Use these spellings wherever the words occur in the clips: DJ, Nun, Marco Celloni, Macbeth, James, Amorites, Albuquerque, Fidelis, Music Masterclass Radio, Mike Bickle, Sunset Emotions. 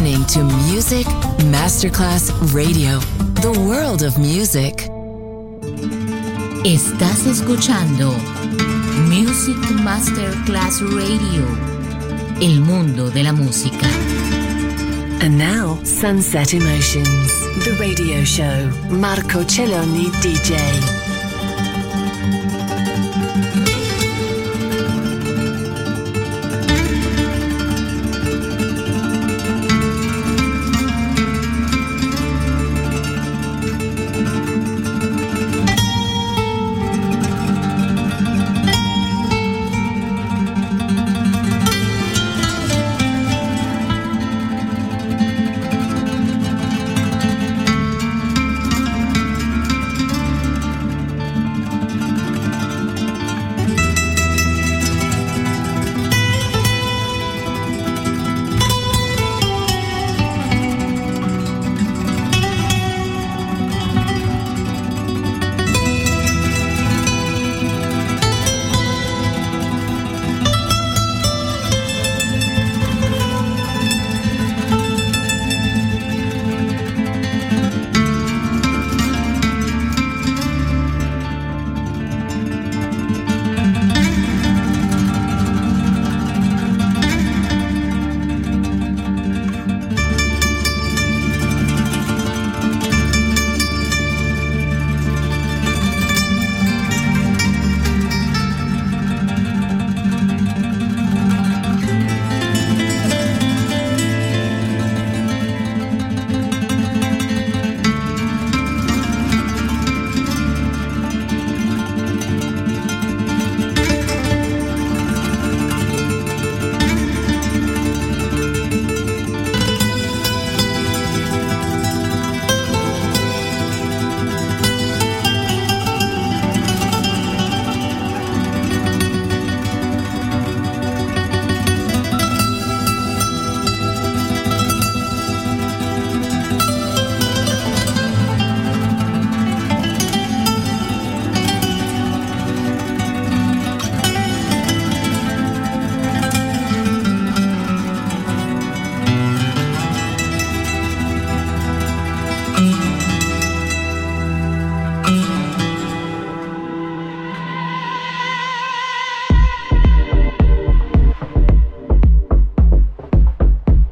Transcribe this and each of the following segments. listening to Music Masterclass Radio, the world of music. Estás escuchando Music Masterclass Radio, el mundo de la música. And now, Sunset Emotions, the radio show, Marco Celloni DJ.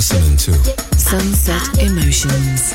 listening to Sunset Emotions,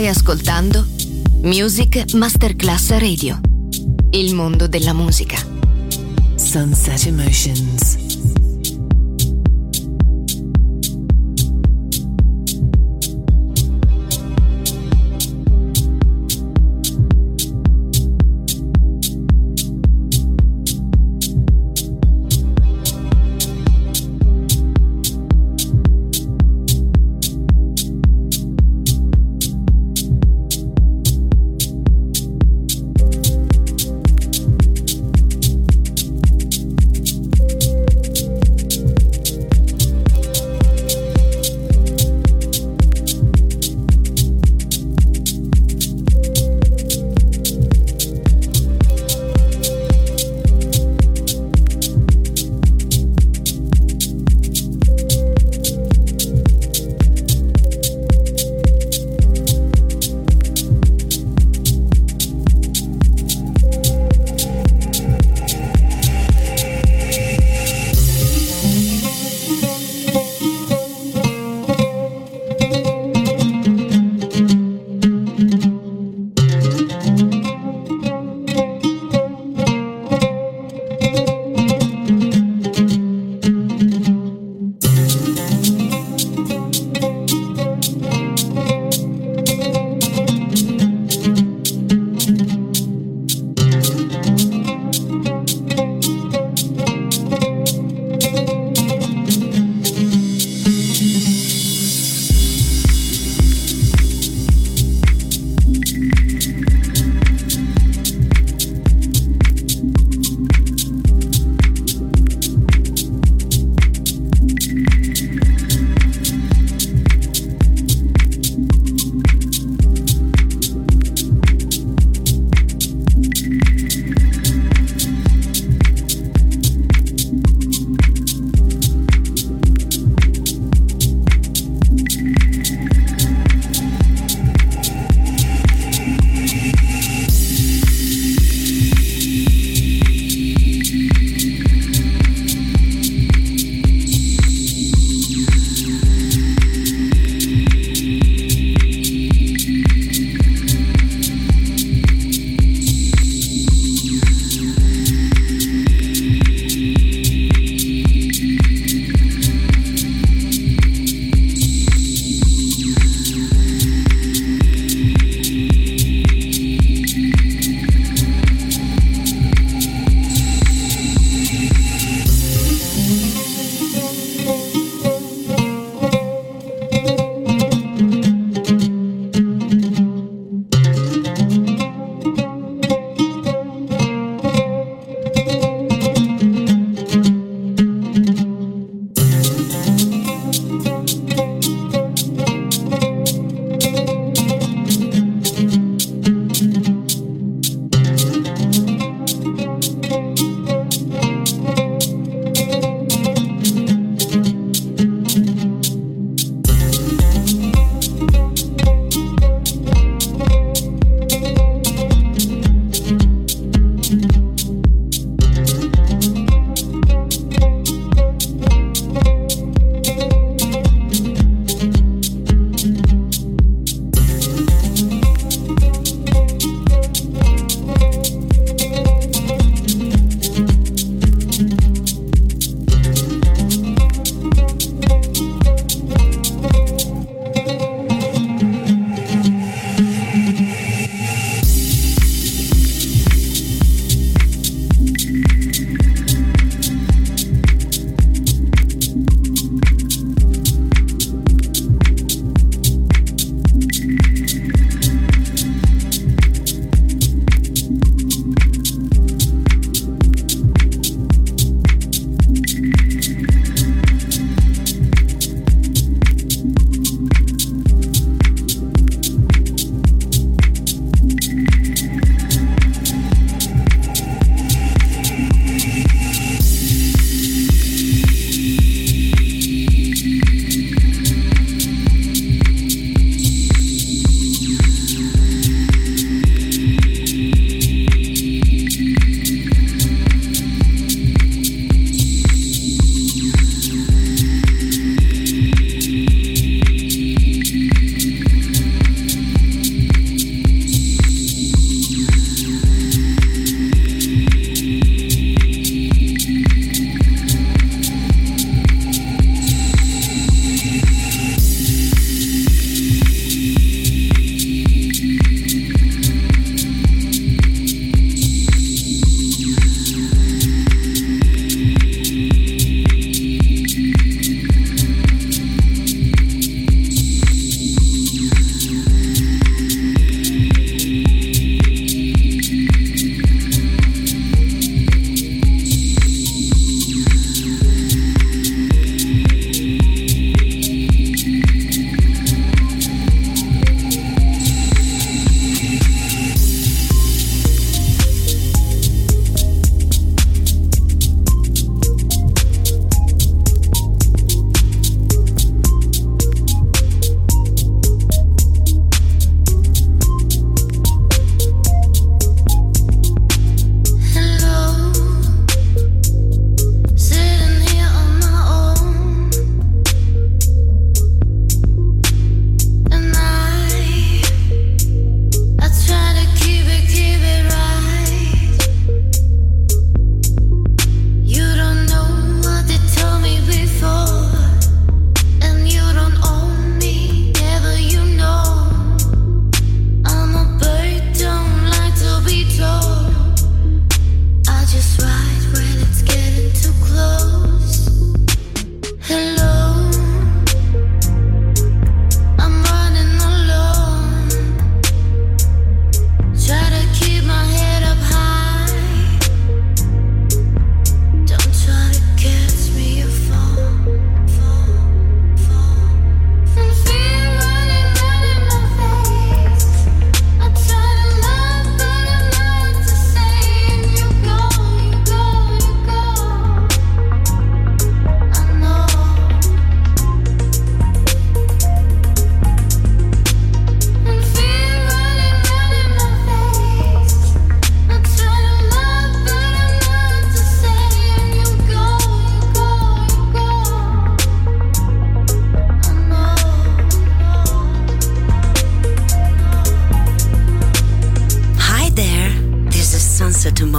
Stai ascoltando Music Masterclass Radio, il mondo della musica. Sunset Emotions.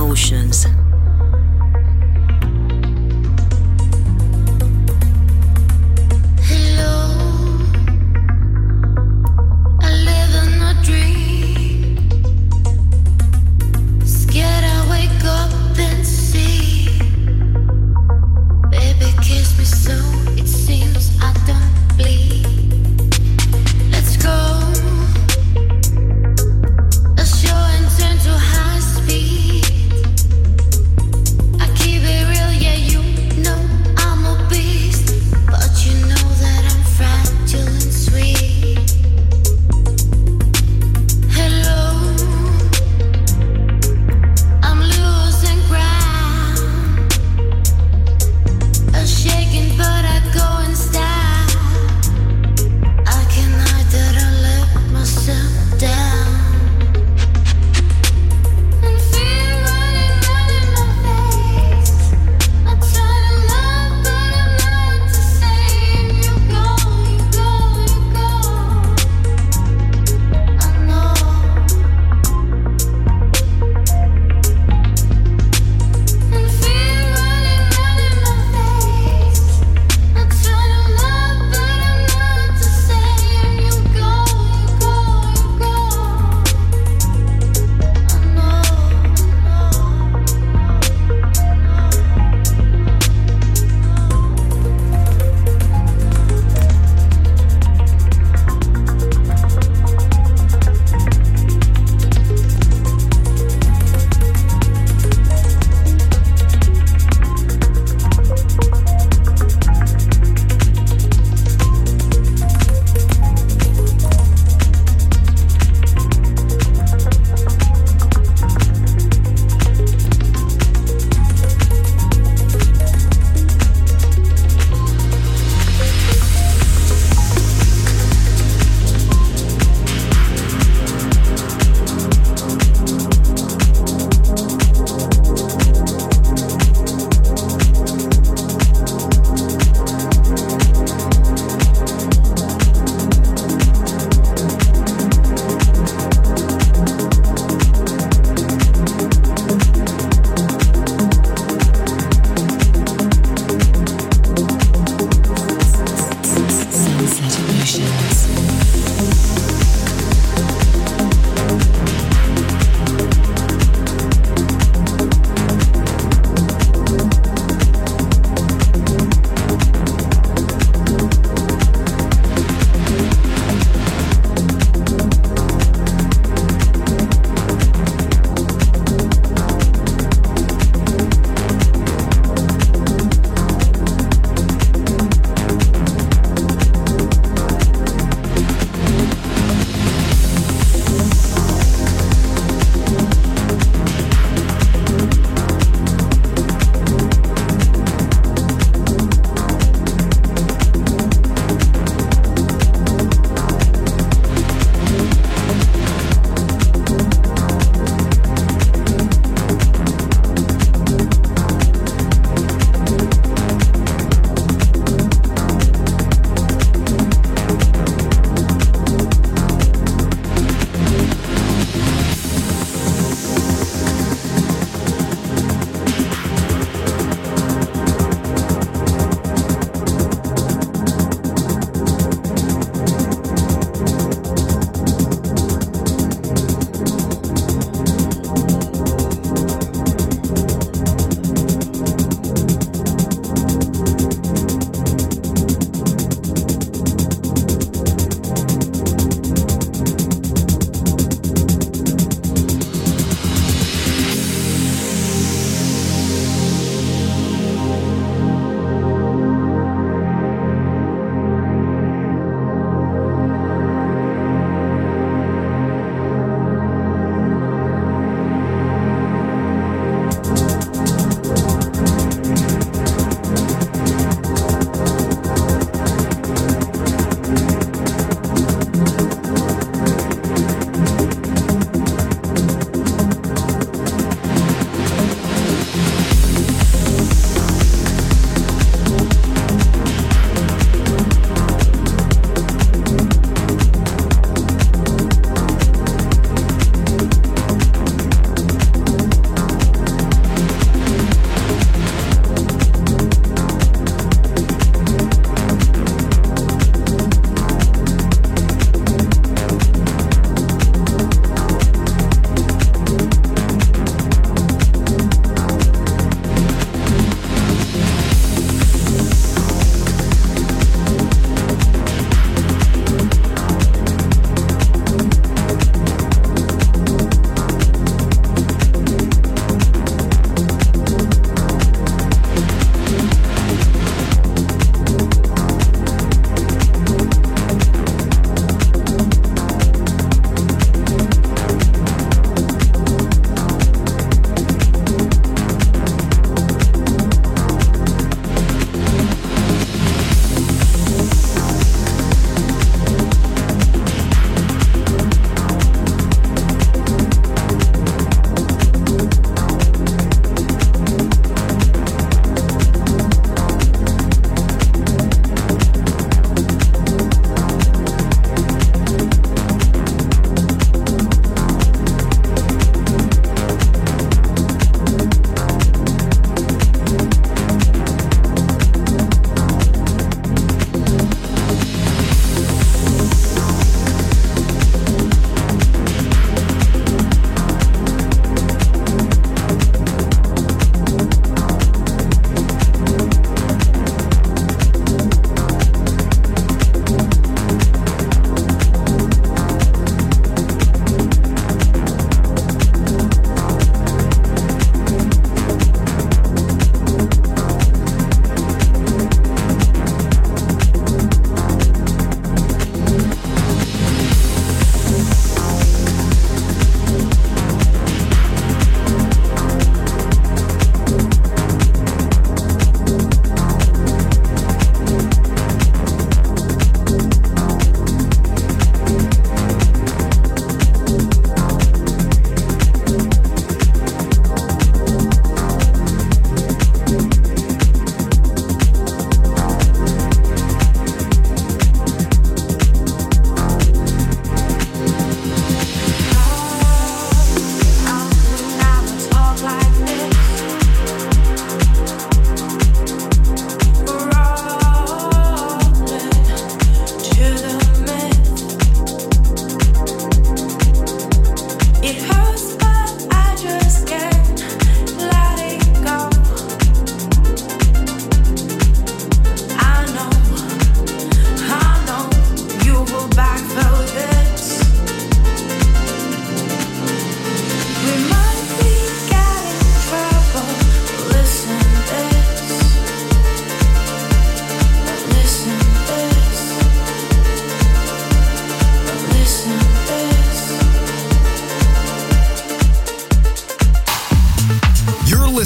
Emotions.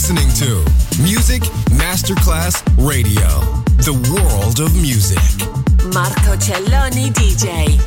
listening to Music Masterclass Radio, the world of music. Marco Celloni DJ.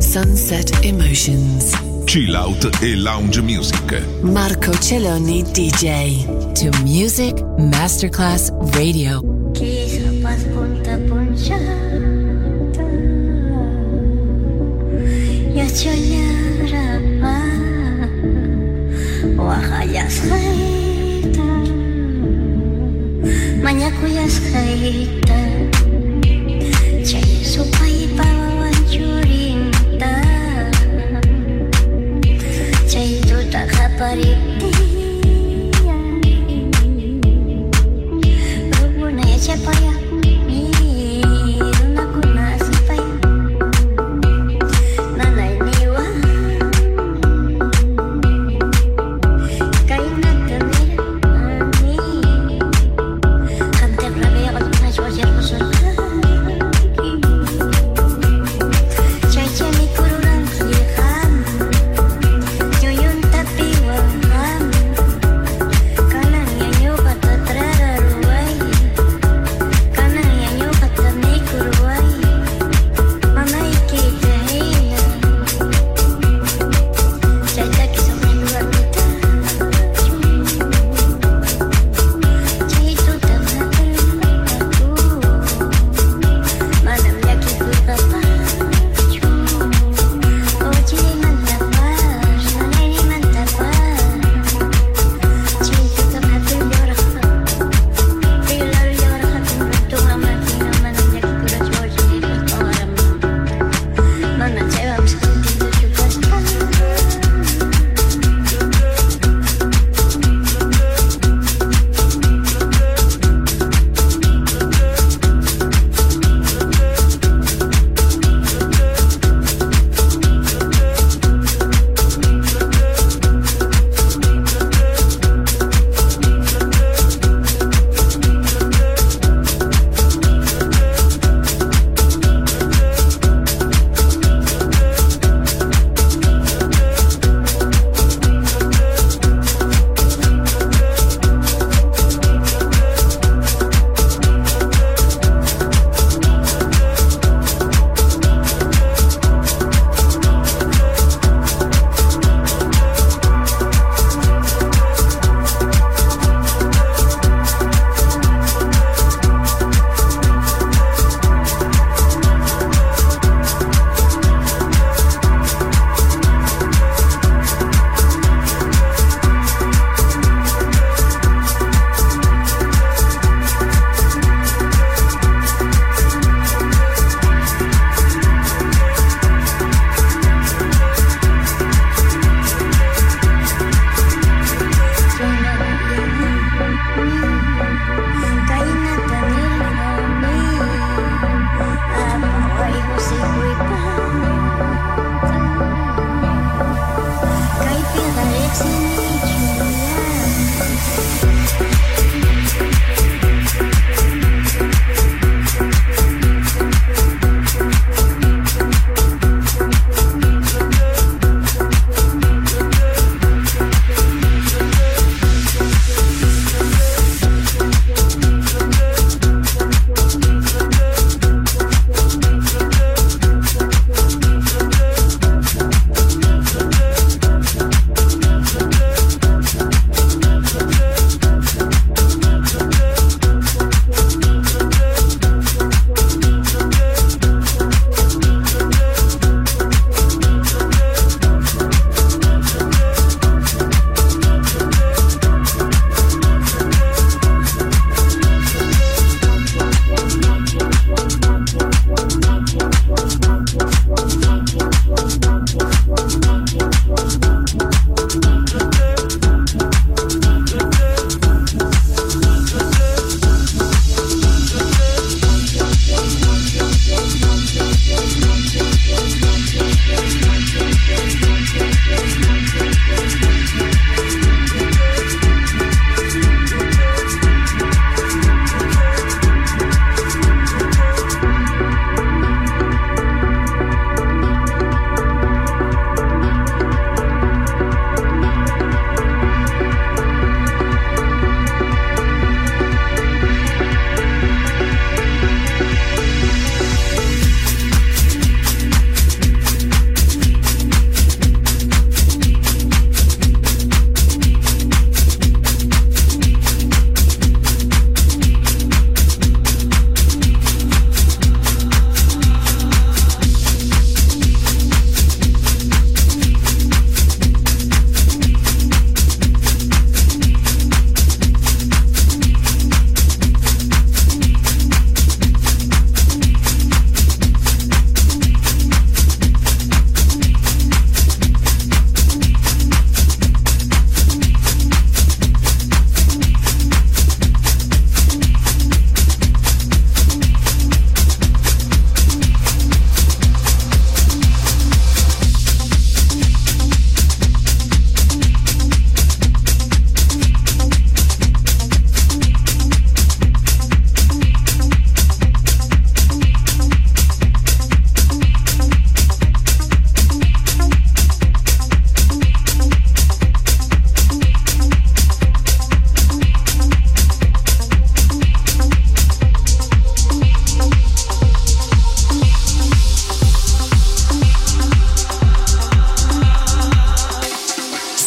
Sunset Emotions. Chill out e lounge music. Marco Celloni DJ. To Music Masterclass Radio. Chissà spunta punciata. Ya chayara pa. Wa hayas khaita. Mañaku yas khaita. Chay supai pawan churi. Pariptiya, rubunay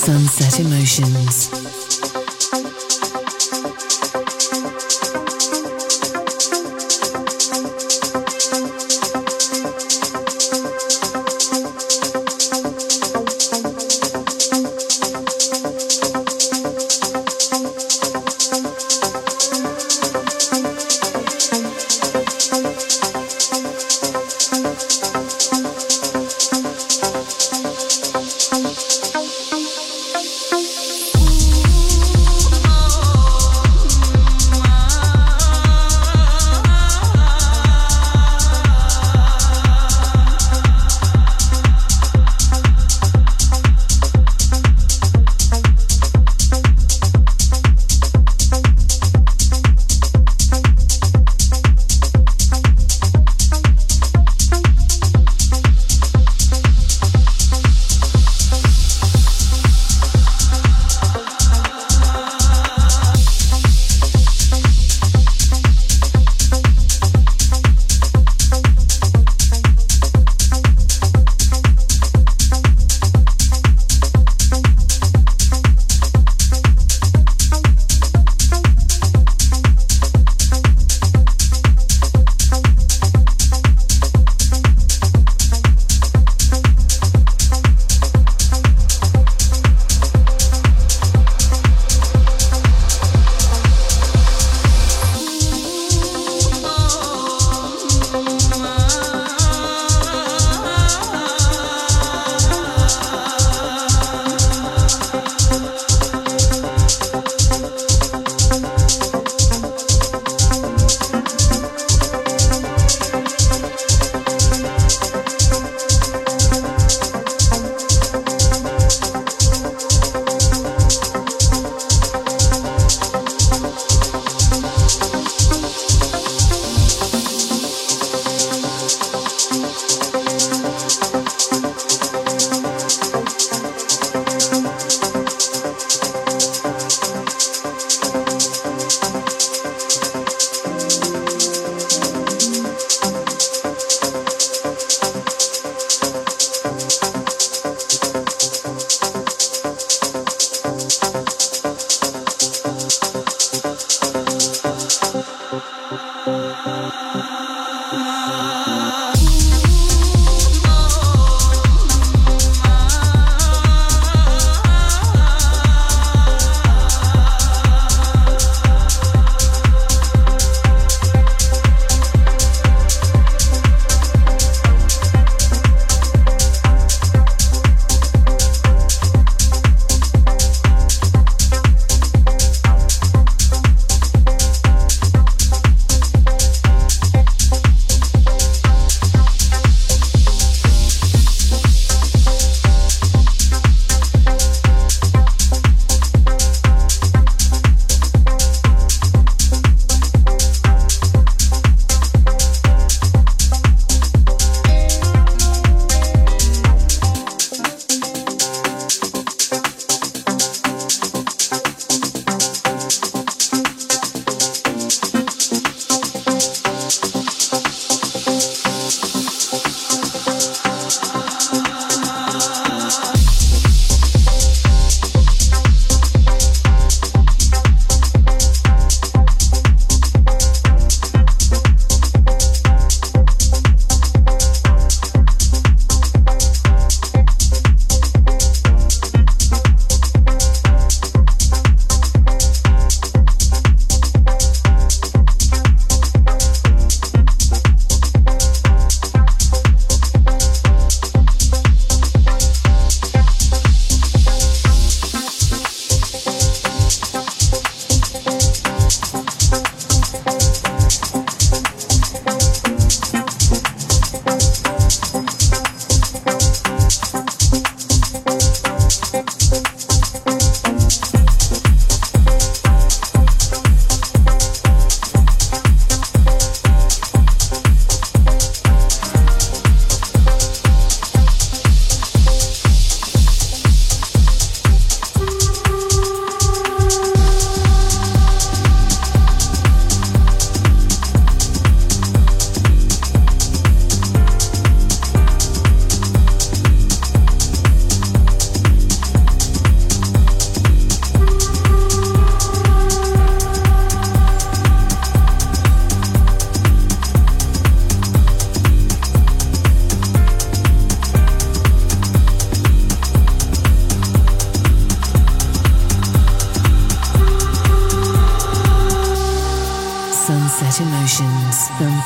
Sunset Emotions.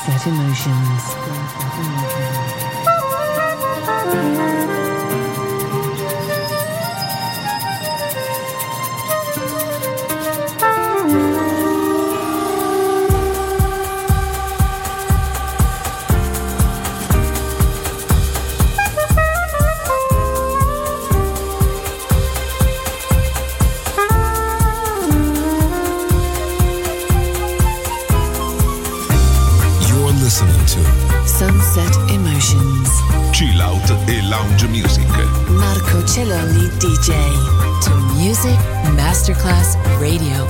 Sunset Emotions. Marco Celloni DJ to Music Masterclass Radio.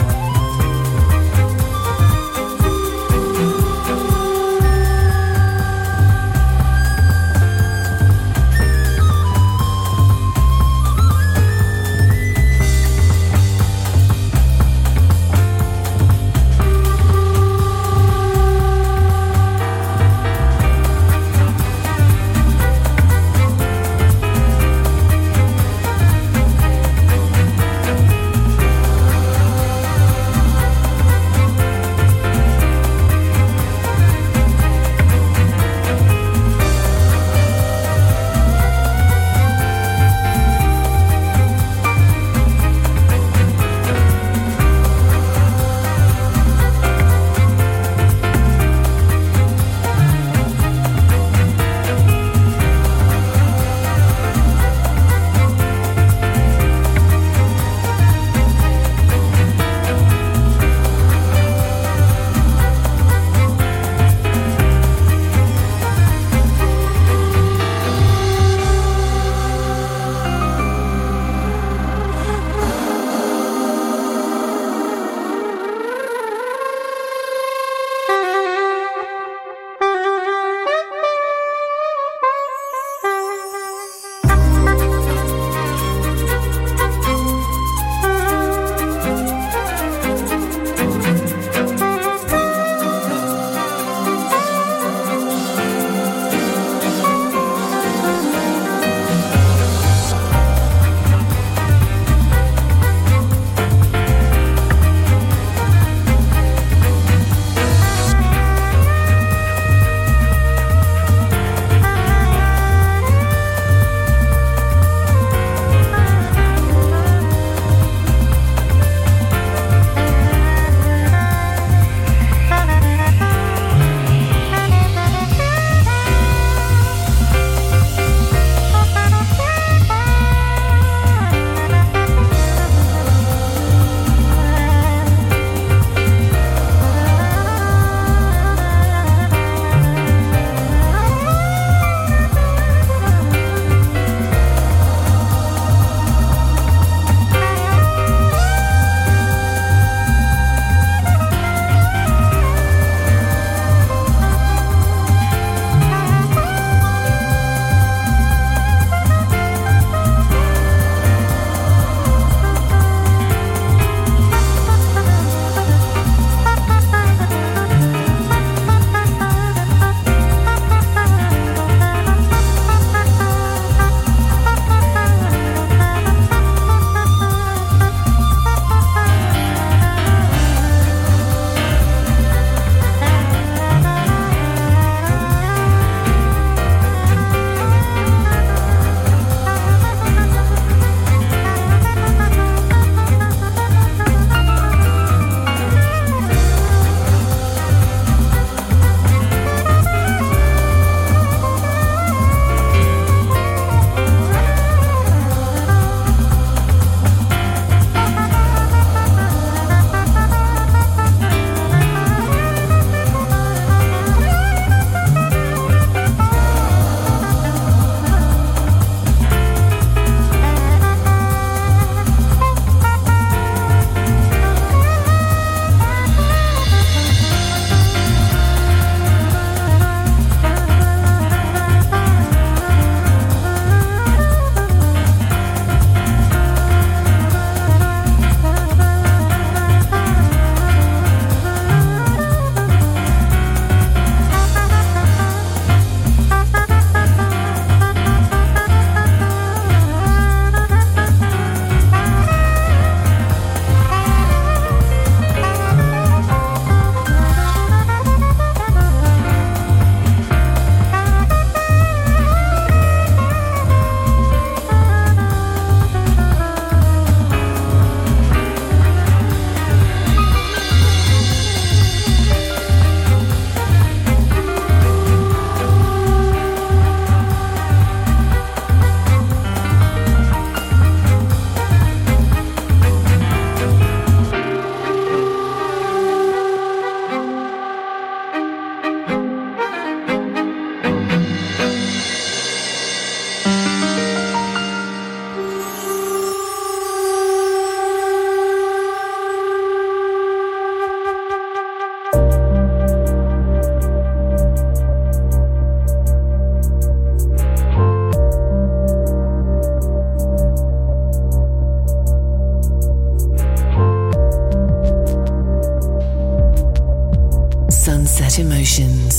Emotions.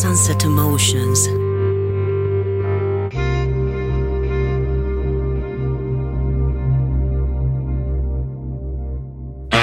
Sunset Emotions.